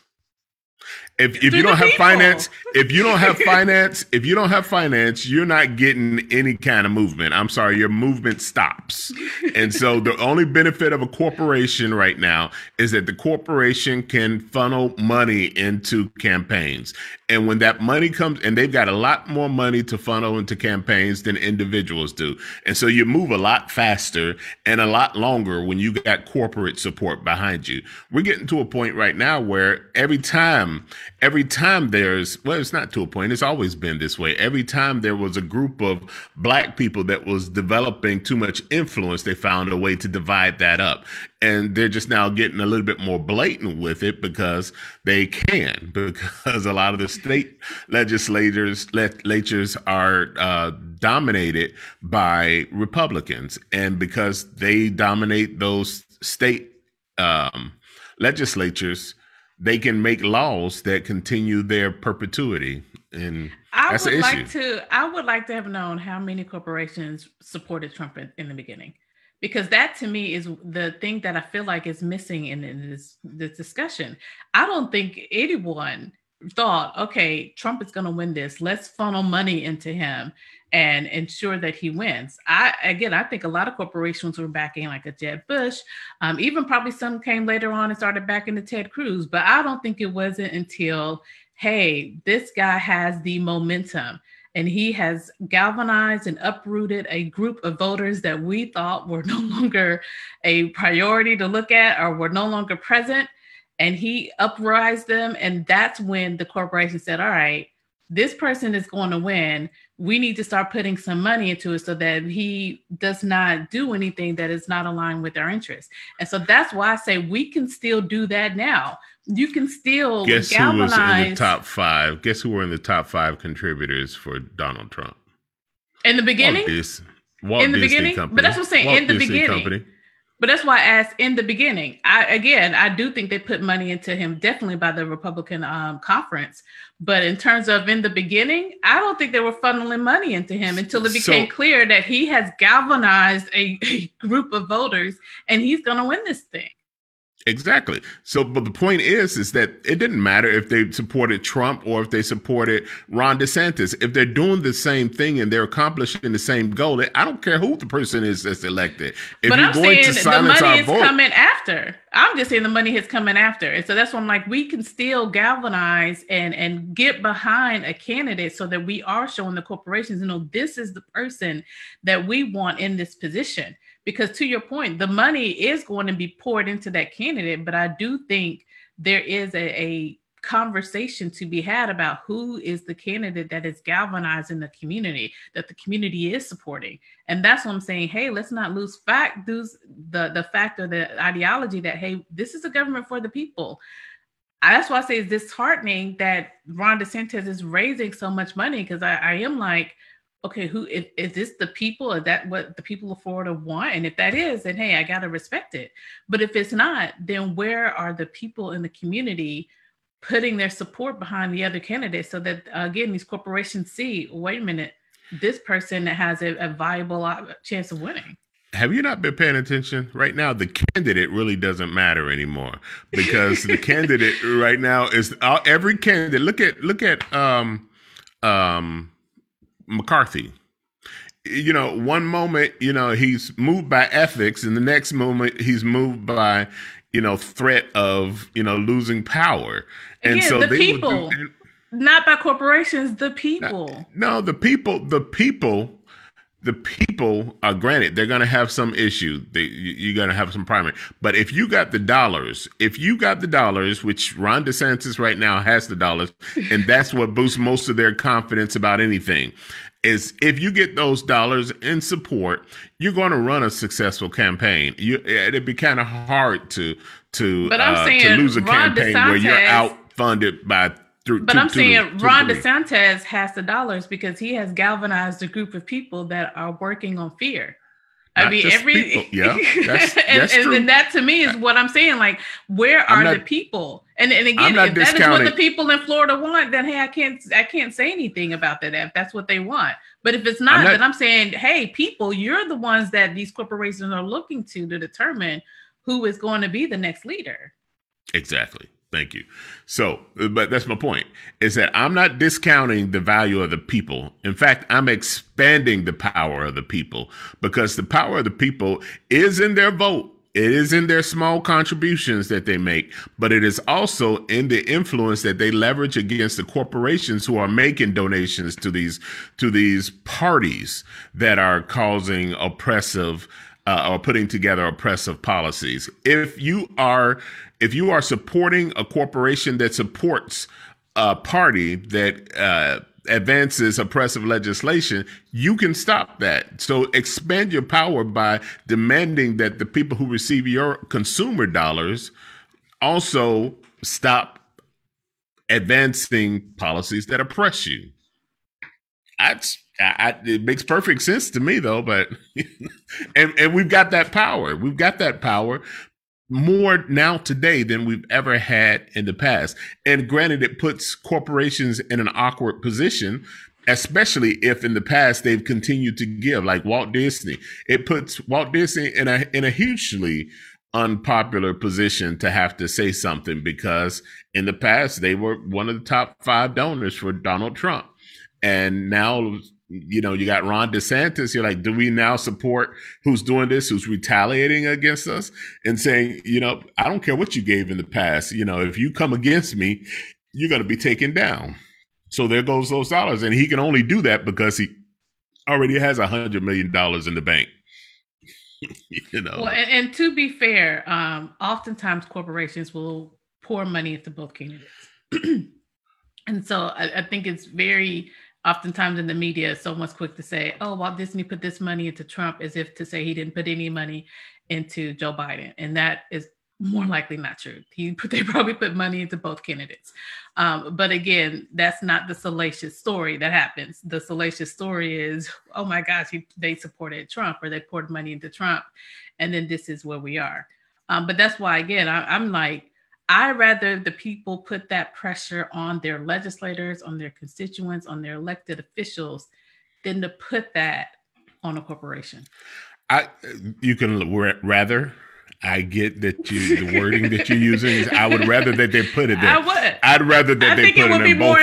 If if you don't have people. finance, if you don't have finance, if you don't have finance, you're not getting any kind of movement. I'm sorry, your movement stops. And so the only benefit of a corporation right now is that the corporation can funnel money into campaigns. And when that money comes, and they've got a lot more money to funnel into campaigns than individuals do. And so you move a lot faster and a lot longer when you got corporate support behind you. We're getting to a point right now where every time every time there's, well, it's not to a point, it's always been this way. Every time there was a group of black people that was developing too much influence, they found a way to divide that up. And they're just now getting a little bit more blatant with it because they can, because a lot of the state legislators, legislatures are uh, dominated by Republicans. And because they dominate those state um, legislatures, they can make laws that continue their perpetuity. And I that's would an like issue. to, I would like to have known how many corporations supported Trump in, in the beginning. Because that to me is the thing that I feel like is missing in, in this, this discussion. I don't think anyone thought, okay, Trump is going to win this. Let's funnel money into him and ensure that he wins. I again, I think a lot of corporations were backing like a Jeb Bush. Um, even probably some came later on and started backing the Ted Cruz. But I don't think it wasn't until, hey, this guy has the momentum. And he has galvanized and uprooted a group of voters that we thought were no longer a priority to look at or were no longer present. And he uprised them. And that's when the corporation said, all right, this person is going to win. We need to start putting some money into it so that he does not do anything that is not aligned with our interests. And so that's why I say we can still do that now. You can still Guess galvanize. Guess who was in the top five? Guess who were in the top five contributors for Donald Trump? In the beginning? This, in the beginning? Company. But that's what I'm saying, Walt in the Disney beginning. Company. But that's why I asked in the beginning. I again, I do think they put money into him, definitely by the Republican um, conference. But in terms of in the beginning, I don't think they were funneling money into him until it became so, clear that he has galvanized a, a group of voters and he's going to win this thing. Exactly. So, but the point is, is that it didn't matter if they supported Trump or if they supported Ron DeSantis. If they're doing the same thing and they're accomplishing the same goal, I don't care who the person is that's elected. If but you're I'm going saying to silence the money is vote, coming after. I'm just saying the money is coming after. And so that's why I'm like, we can still galvanize and, and get behind a candidate so that we are showing the corporations, you know, this is the person that we want in this position. Because to your point, the money is going to be poured into that candidate. But I do think there is a, a conversation to be had about who is the candidate that is galvanizing the community, that the community is supporting. And that's what I'm saying. Hey, let's not lose fact, lose the, the fact or the ideology that, hey, this is a government for the people. That's why I say it's disheartening that Ron DeSantis is raising so much money, because I, I am like, okay, who is, is this the people? Is that what the people of Florida want? And if that is, then hey, I gotta respect it. But if it's not, then where are the people in the community putting their support behind the other candidates so that uh, again, these corporations see, wait a minute, this person has a, a viable chance of winning. Have you not been paying attention? Right now, the candidate really doesn't matter anymore, because the candidate right now is uh, every candidate. Look at look at um um. McCarthy. You know, one moment, you know, he's moved by ethics, and the next moment he's moved by, you know, threat of, you know, losing power. And yeah, so the they people, do, not by corporations, the people. Not, no, the people, the people, the people are granted. They're going to have some issue. They, you're going to have some primary. But if you got the dollars, if you got the dollars, which Ron DeSantis right now has the dollars, and that's what boosts most of their confidence about anything, is if you get those dollars in support, you're going to run a successful campaign. You, it'd be kind of hard to to, but I'm uh, saying to lose a Ron campaign DeSantis, where you're outfunded by Through, but to, I'm to, saying to, Ron to DeSantis has the dollars because he has galvanized a group of people that are working on fear. Not I mean, every people. Yeah, that's, that's and, true. And that to me is what I'm saying. Like, where are not, the people? And and again, if that is what the people in Florida want, then hey, I can't I can't say anything about that if that's what they want. But if it's not, I'm not then I'm saying, hey, people, you're the ones that these corporations are looking to to determine who is going to be the next leader. Exactly. Thank you. So, but that's my point, is that I'm not discounting the value of the people. In fact, I'm expanding the power of the people, because the power of the people is in their vote. It is in their small contributions that they make, but it is also in the influence that they leverage against the corporations who are making donations to these, to these parties that are causing oppressive Uh, or putting together oppressive policies. If you are, if you are supporting a corporation that supports a party that uh, advances oppressive legislation, you can stop that. So expand your power by demanding that the people who receive your consumer dollars also stop advancing policies that oppress you. I, I, it makes perfect sense to me, though. But and, and we've got that power. We've got that power more now today than we've ever had in the past. And granted, it puts corporations in an awkward position, especially if in the past they've continued to give, like Walt Disney. It puts Walt Disney in a in a hugely unpopular position to have to say something, because in the past they were one of the top five donors for Donald Trump. And now, you know, you got Ron DeSantis. You're like, do we now support who's doing this, who's retaliating against us and saying, you know, I don't care what you gave in the past. You know, if you come against me, you're going to be taken down. So there goes those dollars. And he can only do that because he already has a hundred million dollars in the bank. You know, well, and, and to be fair, um, oftentimes corporations will pour money into both candidates. And so I, I think it's very... Oftentimes in the media, someone's quick to say, oh, Walt Disney put this money into Trump, as if to say he didn't put any money into Joe Biden. And that is more likely not true. He put, they probably put money into both candidates. Um, but again, that's not the salacious story that happens. The salacious story is, oh my gosh, he, they supported Trump, or they poured money into Trump. And then this is where we are. Um, but that's why, again, I, I'm like, I rather the people put that pressure on their legislators, on their constituents, on their elected officials, than to put that on a corporation. I, you can rather. I get that you the wording that you're using is, I would rather that they put it there. I would. I'd rather that I they put it, it on both of them. I would think it would be more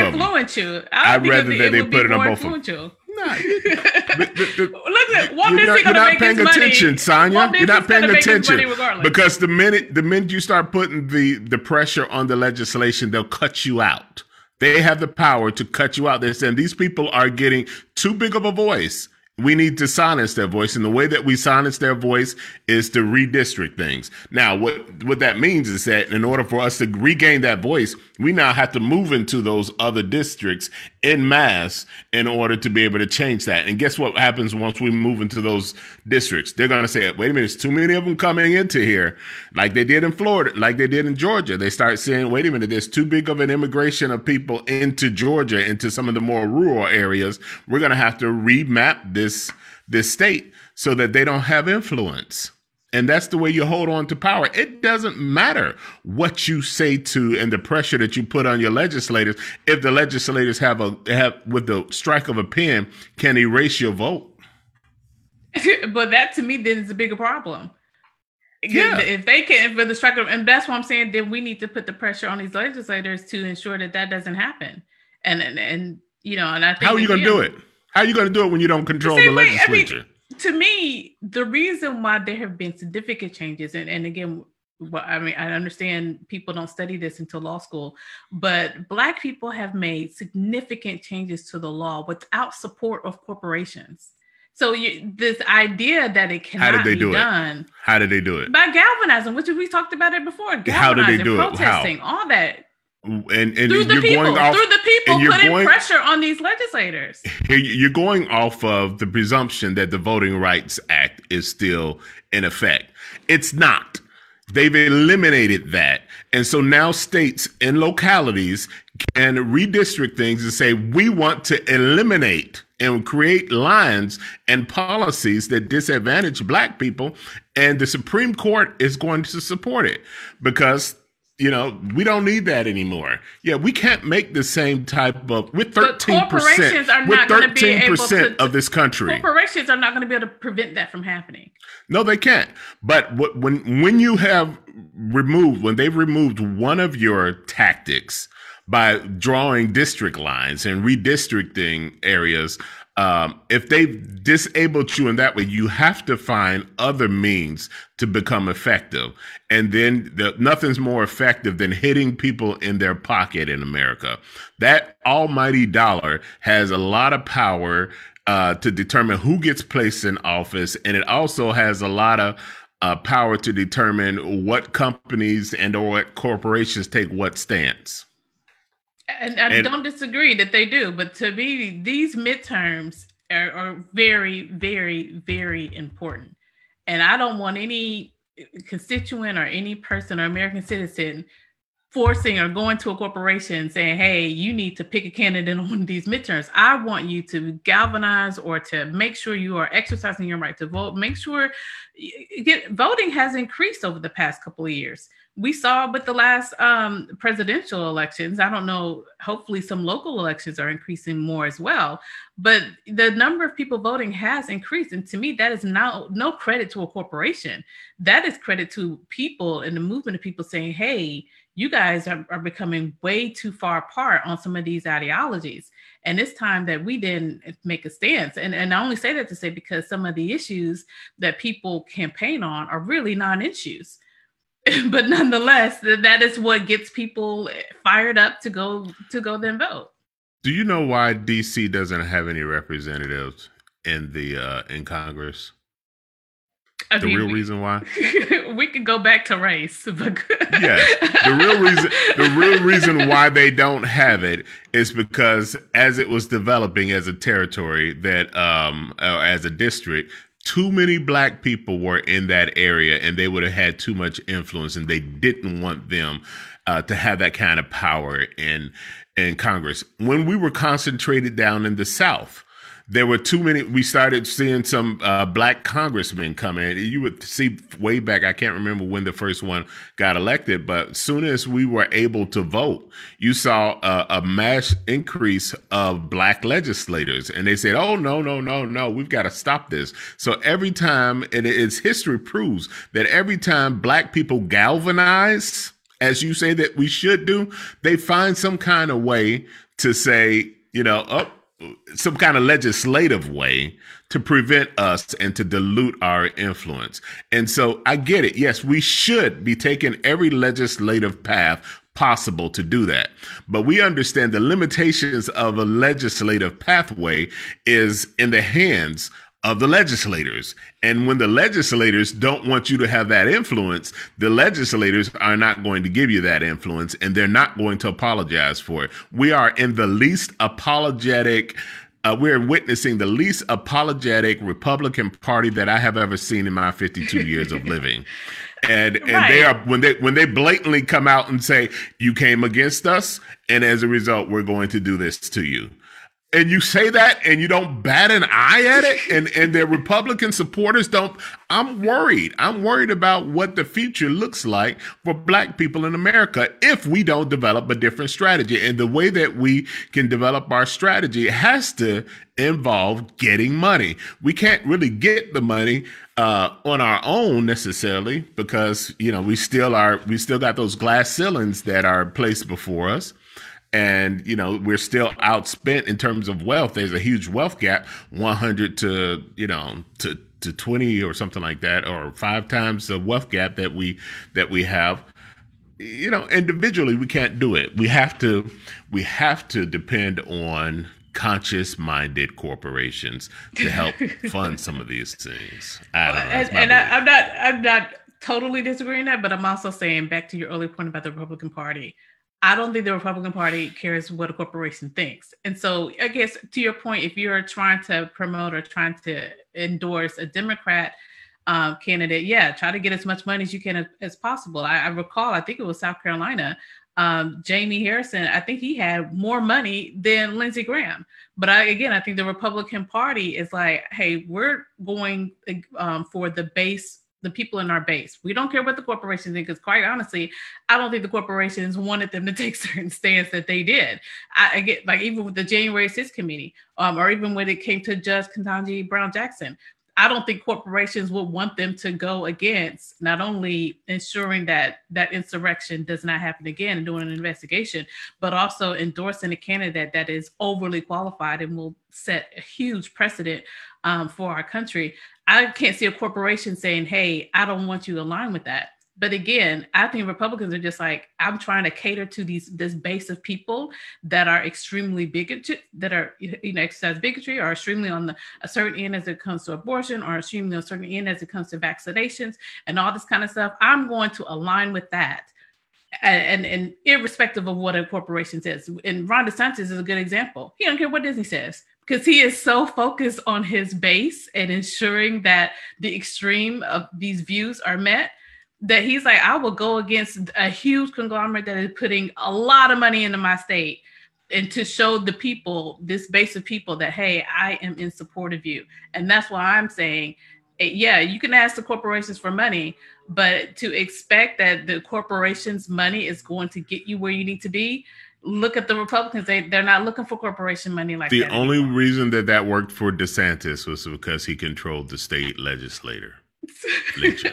influential. I'd rather that they put it on both of them. No, the, the, the, look at Walt Disney. You're not, you're not paying attention, Sonya. You're not paying attention, because the minute the minute you start putting the the pressure on the legislation, they'll cut you out. They have the power to cut you out. They're saying these people are getting too big of a voice. We need to silence their voice, and the way that we silence their voice is to redistrict things. Now, what what that means is that in order for us to regain that voice, we now have to move into those other districts en masse in order to be able to change that. And guess what happens once we move into those districts? They're going to say, wait a minute, it's too many of them coming into here, like they did in Florida, like they did in Georgia. They start saying, wait a minute, there's too big of an immigration of people into Georgia, into some of the more rural areas. We're going to have to remap this This, this state so that they don't have influence. And that's the way you hold on to power. It doesn't matter what you say to and the pressure that you put on your legislators. If the legislators have a have with the strike of a pen can erase your vote. But that to me then is a bigger problem. Yeah. If they can, for the strike of, and that's what I'm saying, then we need to put the pressure on these legislators to ensure that that doesn't happen. And and, and you know, and I think how are you going to do it? How are you going to do it when you don't control the legislature? Way, I mean, to me, the reason why there have been significant changes, and, and again, well, I mean, I understand people don't study this until law school, but Black people have made significant changes to the law without support of corporations. So you, this idea that it cannot How did they be do done. It? How did they do it? By galvanizing, which we talked about it before. Galvanizing, How did they do protesting, it? How? All that. And, and through the you're people, going off, through the people putting going, pressure on these legislators. You're going off of the presumption that the Voting Rights Act is still in effect. It's not. They've eliminated that. And so now states and localities can redistrict things and say, we want to eliminate and create lines and policies that disadvantage Black people. And the Supreme Court is going to support it because you know, we don't need that anymore. Yeah, we can't make the same type of with thirteen percent. With thirteen percent of this country, corporations are not going to be able to prevent that from happening. No, they can't. But what, when when you have removed, when they've removed one of your tactics by drawing district lines and redistricting areas, um, if they've disabled you in that way, you have to find other means to become effective. And then the, nothing's more effective than hitting people in their pocket in America. That almighty dollar has a lot of power uh, to determine who gets placed in office. And it also has a lot of uh, power to determine what companies and or what corporations take what stance. And I and, don't disagree that they do, but to me, these midterms are, are very, very, very important. And I don't want any constituent or any person or American citizen forcing or going to a corporation saying, hey, you need to pick a candidate on these midterms. I want you to galvanize or to make sure you are exercising your right to vote. Make sure get, voting has increased over the past couple of years. We saw with the last um, presidential elections, I don't know, hopefully some local elections are increasing more as well, but the number of people voting has increased. And to me, that is now no credit to a corporation. That is credit to people and the movement of people saying, hey, you guys are, are becoming way too far apart on some of these ideologies. And it's time that we didn't make a stance. And, and I only say that to say because some of the issues that people campaign on are really non-issues. But nonetheless, that is what gets people fired up to go to go then vote. Do you know why D C doesn't have any representatives in the uh, in Congress? I the mean, real we, reason why? We could go back to race. But yeah, the real reason the real reason why they don't have it is because as it was developing as a territory that um or as a district, too many black people were in that area and they would have had too much influence, and they didn't want them uh, to have that kind of power in in Congress. When we were concentrated down in the South, there were too many. We started seeing some uh, black congressmen come in. You would see way back. I can't remember when the first one got elected, but soon as we were able to vote, you saw a, a mass increase of black legislators. And they said, oh, no, no, no, no, we've got to stop this. So every time, and it's history proves that every time black people galvanize, as you say that we should do, they find some kind of way to say, you know, oh, some kind of legislative way to prevent us and to dilute our influence. And so I get it. Yes, we should be taking every legislative path possible to do that. But we understand the limitations of a legislative pathway is in the hands of the legislators. And when the legislators don't want you to have that influence, the legislators are not going to give you that influence, and they're not going to apologize for it. We are in the least apologetic, uh, we're witnessing the least apologetic Republican Party that I have ever seen in my fifty-two years of living. And and right. they are when they when they blatantly come out and say, you came against us, and as a result, we're going to do this to you. And you say that and you don't bat an eye at it. And, and their Republican supporters don't. I'm worried. I'm worried about what the future looks like for black people in America if we don't develop a different strategy. And the way that we can develop our strategy has to involve getting money. We can't really get the money uh, on our own necessarily because, you know, we still are. We still got those glass ceilings that are placed before us. And, you know, we're still outspent in terms of wealth. There's a huge wealth gap, one hundred to, you know, to, to twenty or something like that, or five times the wealth gap that we that we have. You know, individually, we can't do it. We have to we have to depend on conscious minded corporations to help fund some of these things. I don't know, and and I, I'm not I'm not totally disagreeing that, but I'm also saying back to your earlier point about the Republican Party. I don't think the Republican Party cares what a corporation thinks. And so I guess to your point, if you're trying to promote or trying to endorse a Democrat um, candidate, yeah, try to get as much money as you can as, as possible. I, I recall, I think it was South Carolina, um, Jamie Harrison, I think he had more money than Lindsey Graham. But I, again, I think the Republican Party is like, hey, we're going um, for the base the people in our base. We don't care what the corporations think, because quite honestly, I don't think the corporations wanted them to take certain stance that they did. I, I get like even with the January sixth committee, um, or even when it came to Judge Ketanji Brown-Jackson, I don't think corporations would want them to go against not only ensuring that that insurrection does not happen again and doing an investigation, but also endorsing a candidate that is overly qualified and will set a huge precedent um, for our country. I can't see a corporation saying, hey, I don't want you to align with that. But again, I think Republicans are just like, I'm trying to cater to these this base of people that are extremely bigoted, that are, you know, exercise bigotry, or extremely on the, a certain end as it comes to abortion, or extremely on a certain end as it comes to vaccinations and all this kind of stuff. I'm going to align with that. and, and irrespective of what a corporation says. And Ron DeSantis is a good example. He don't care what Disney says, because he is so focused on his base and ensuring that the extreme of these views are met, that he's like, I will go against a huge conglomerate that is putting a lot of money into my state, and to show the people, this base of people, that, hey, I am in support of you. And that's why I'm saying, yeah, you can ask the corporations for money, but to expect that the corporation's money is going to get you where you need to be, look at the Republicans. They, they're not looking for corporation money like that. The only reason that that worked for DeSantis was because he controlled the state legislature.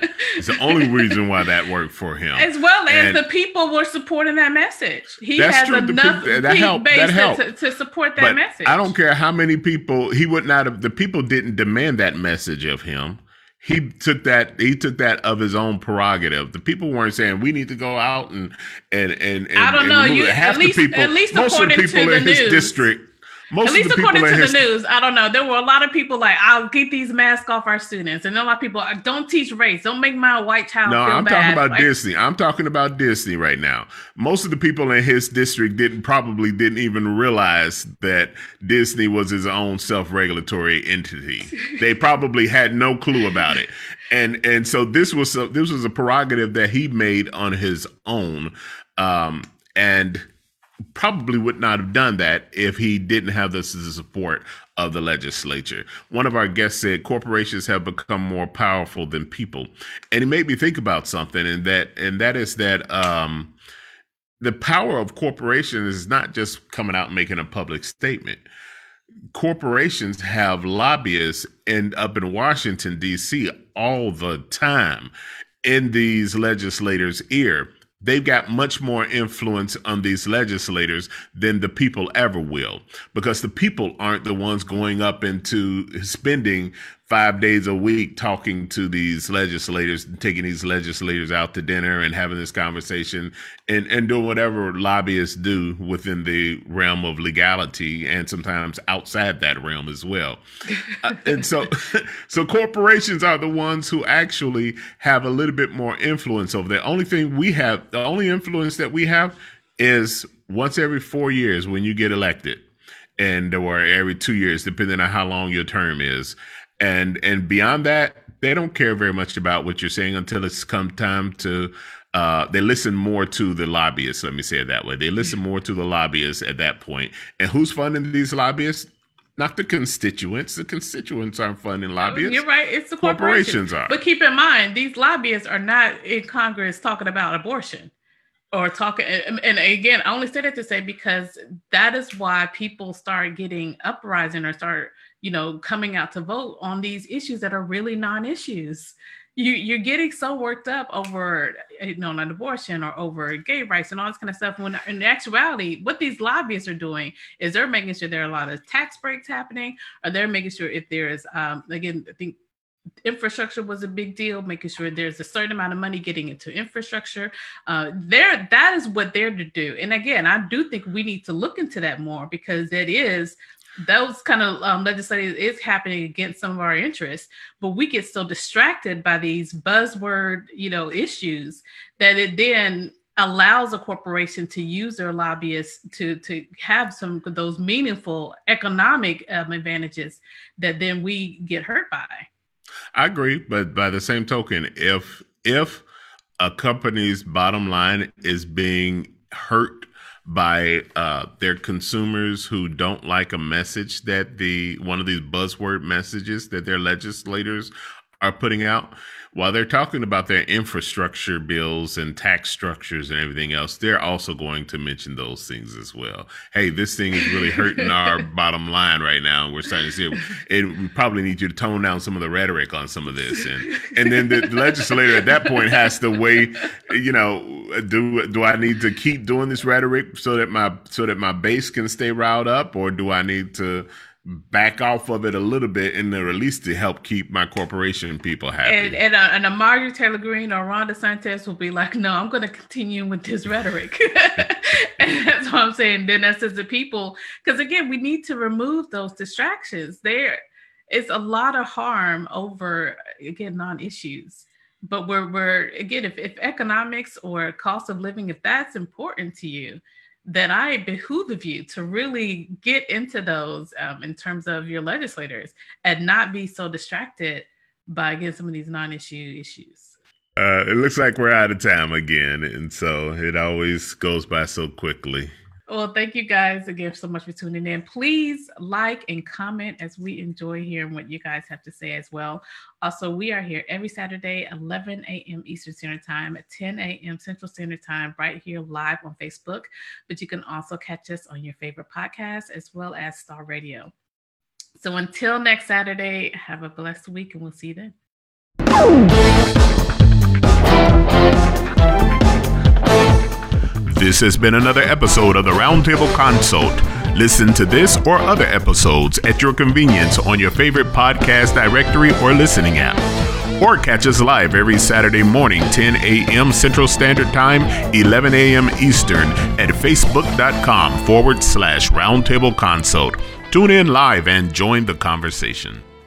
It's the only reason why that worked for him. As well as and the people were supporting that message. He has true. enough people, that helped, that helped. To, to support that but message. I don't care how many people, he would not have, the people didn't demand that message of him. He took that, he took that of his own prerogative. The people weren't saying, we need to go out and, and, and, and I don't know. And you, half at least, the people, at least most of the people in the his news. district, Most at least according to his- the news, I don't know. There were a lot of people like, I'll get these masks off our students. And a lot of people, don't teach race. Don't make my white child no, feel I'm bad. No, I'm talking about like- Disney. I'm talking about Disney right now. Most of the people in his district didn't probably didn't even realize that Disney was his own self-regulatory entity. They probably had no clue about it. And and so this was a, this was a prerogative that he made on his own. Um, and... probably would not have done that if he didn't have the support of the legislature. One of our guests said corporations have become more powerful than people. And it made me think about something, and that and that is that um, the power of corporations is not just coming out and making a public statement. Corporations have lobbyists in, up in Washington, D C all the time in these legislators' ear. They've got much more influence on these legislators than the people ever will, because the people aren't the ones going up into spending five days a week talking to these legislators, taking these legislators out to dinner and having this conversation and, and doing whatever lobbyists do within the realm of legality, and sometimes outside that realm as well. uh, and so, so corporations are the ones who actually have a little bit more influence over that. Only thing we have, the only influence that we have is once every four years when you get elected, and or every two years, depending on how long your term is. And and beyond that, they don't care very much about what you're saying until it's come time to, uh, they listen more to the lobbyists. Let me say it that way. They listen more to the lobbyists at that point. And who's funding these lobbyists? Not the constituents. The constituents aren't funding lobbyists. You're right. It's the corporations. Corporations are. But keep in mind, these lobbyists are not in Congress talking about abortion. Or talking, and again, I only said it to say, because that is why people start getting uprising or start, you know, coming out to vote on these issues that are really non-issues. You, you're getting so worked up over, you know, an abortion or over gay rights and all this kind of stuff. When in actuality, what these lobbyists are doing is they're making sure there are a lot of tax breaks happening, or they're making sure if there is, um, again, I think, infrastructure was a big deal, making sure there's a certain amount of money getting into infrastructure. Uh, there, that is what they're to do. And again, I do think we need to look into that more, because that is, those kind of um, legislative is happening against some of our interests, but we get so distracted by these buzzword, you know, issues that it then allows a corporation to use their lobbyists to, to have some of those meaningful economic um, advantages that then we get hurt by. I agree, but by the same token, if if a company's bottom line is being hurt by uh, their consumers who don't like a message that the one of these buzzword messages that their legislators are putting out, while they're talking about their infrastructure bills and tax structures and everything else, they're also going to mention those things as well. Hey, this thing is really hurting our bottom line right now. And we're starting to see it. it. We probably need you to tone down some of the rhetoric on some of this. And and then the legislator at that point has to weigh, you know, do do I need to keep doing this rhetoric so that my so that my base can stay riled up, or do I need to back off of it a little bit and at least to help keep my corporation people happy? And and a, and a Marjorie Taylor Greene or Ron DeSantis will be like, no, I'm going to continue with this rhetoric. And that's what I'm saying. Then that's as the people, because again, we need to remove those distractions. There is a lot of harm over, again, non-issues. But we're, we're again, if, if economics or cost of living, if that's important to you, then I behoove of you to really get into those um, in terms of your legislators and not be so distracted by, again, some of these non-issue issues. Uh, it looks like we're out of time again. And so it always goes by so quickly. Well, thank you guys again so much for tuning in. Please like and comment as we enjoy hearing what you guys have to say as well. Also, we are here every Saturday, eleven a.m. Eastern Standard Time, ten a.m. Central Standard Time, right here live on Facebook. But you can also catch us on your favorite podcast as well as Star Radio. So until next Saturday, have a blessed week and we'll see you then. This has been another episode of the Roundtable Consult. Listen to this or other episodes at your convenience on your favorite podcast directory or listening app. Or catch us live every Saturday morning, ten a.m. Central Standard Time, eleven a.m. Eastern at facebook dot com forward slash Roundtable Consult. Tune in live and join the conversation.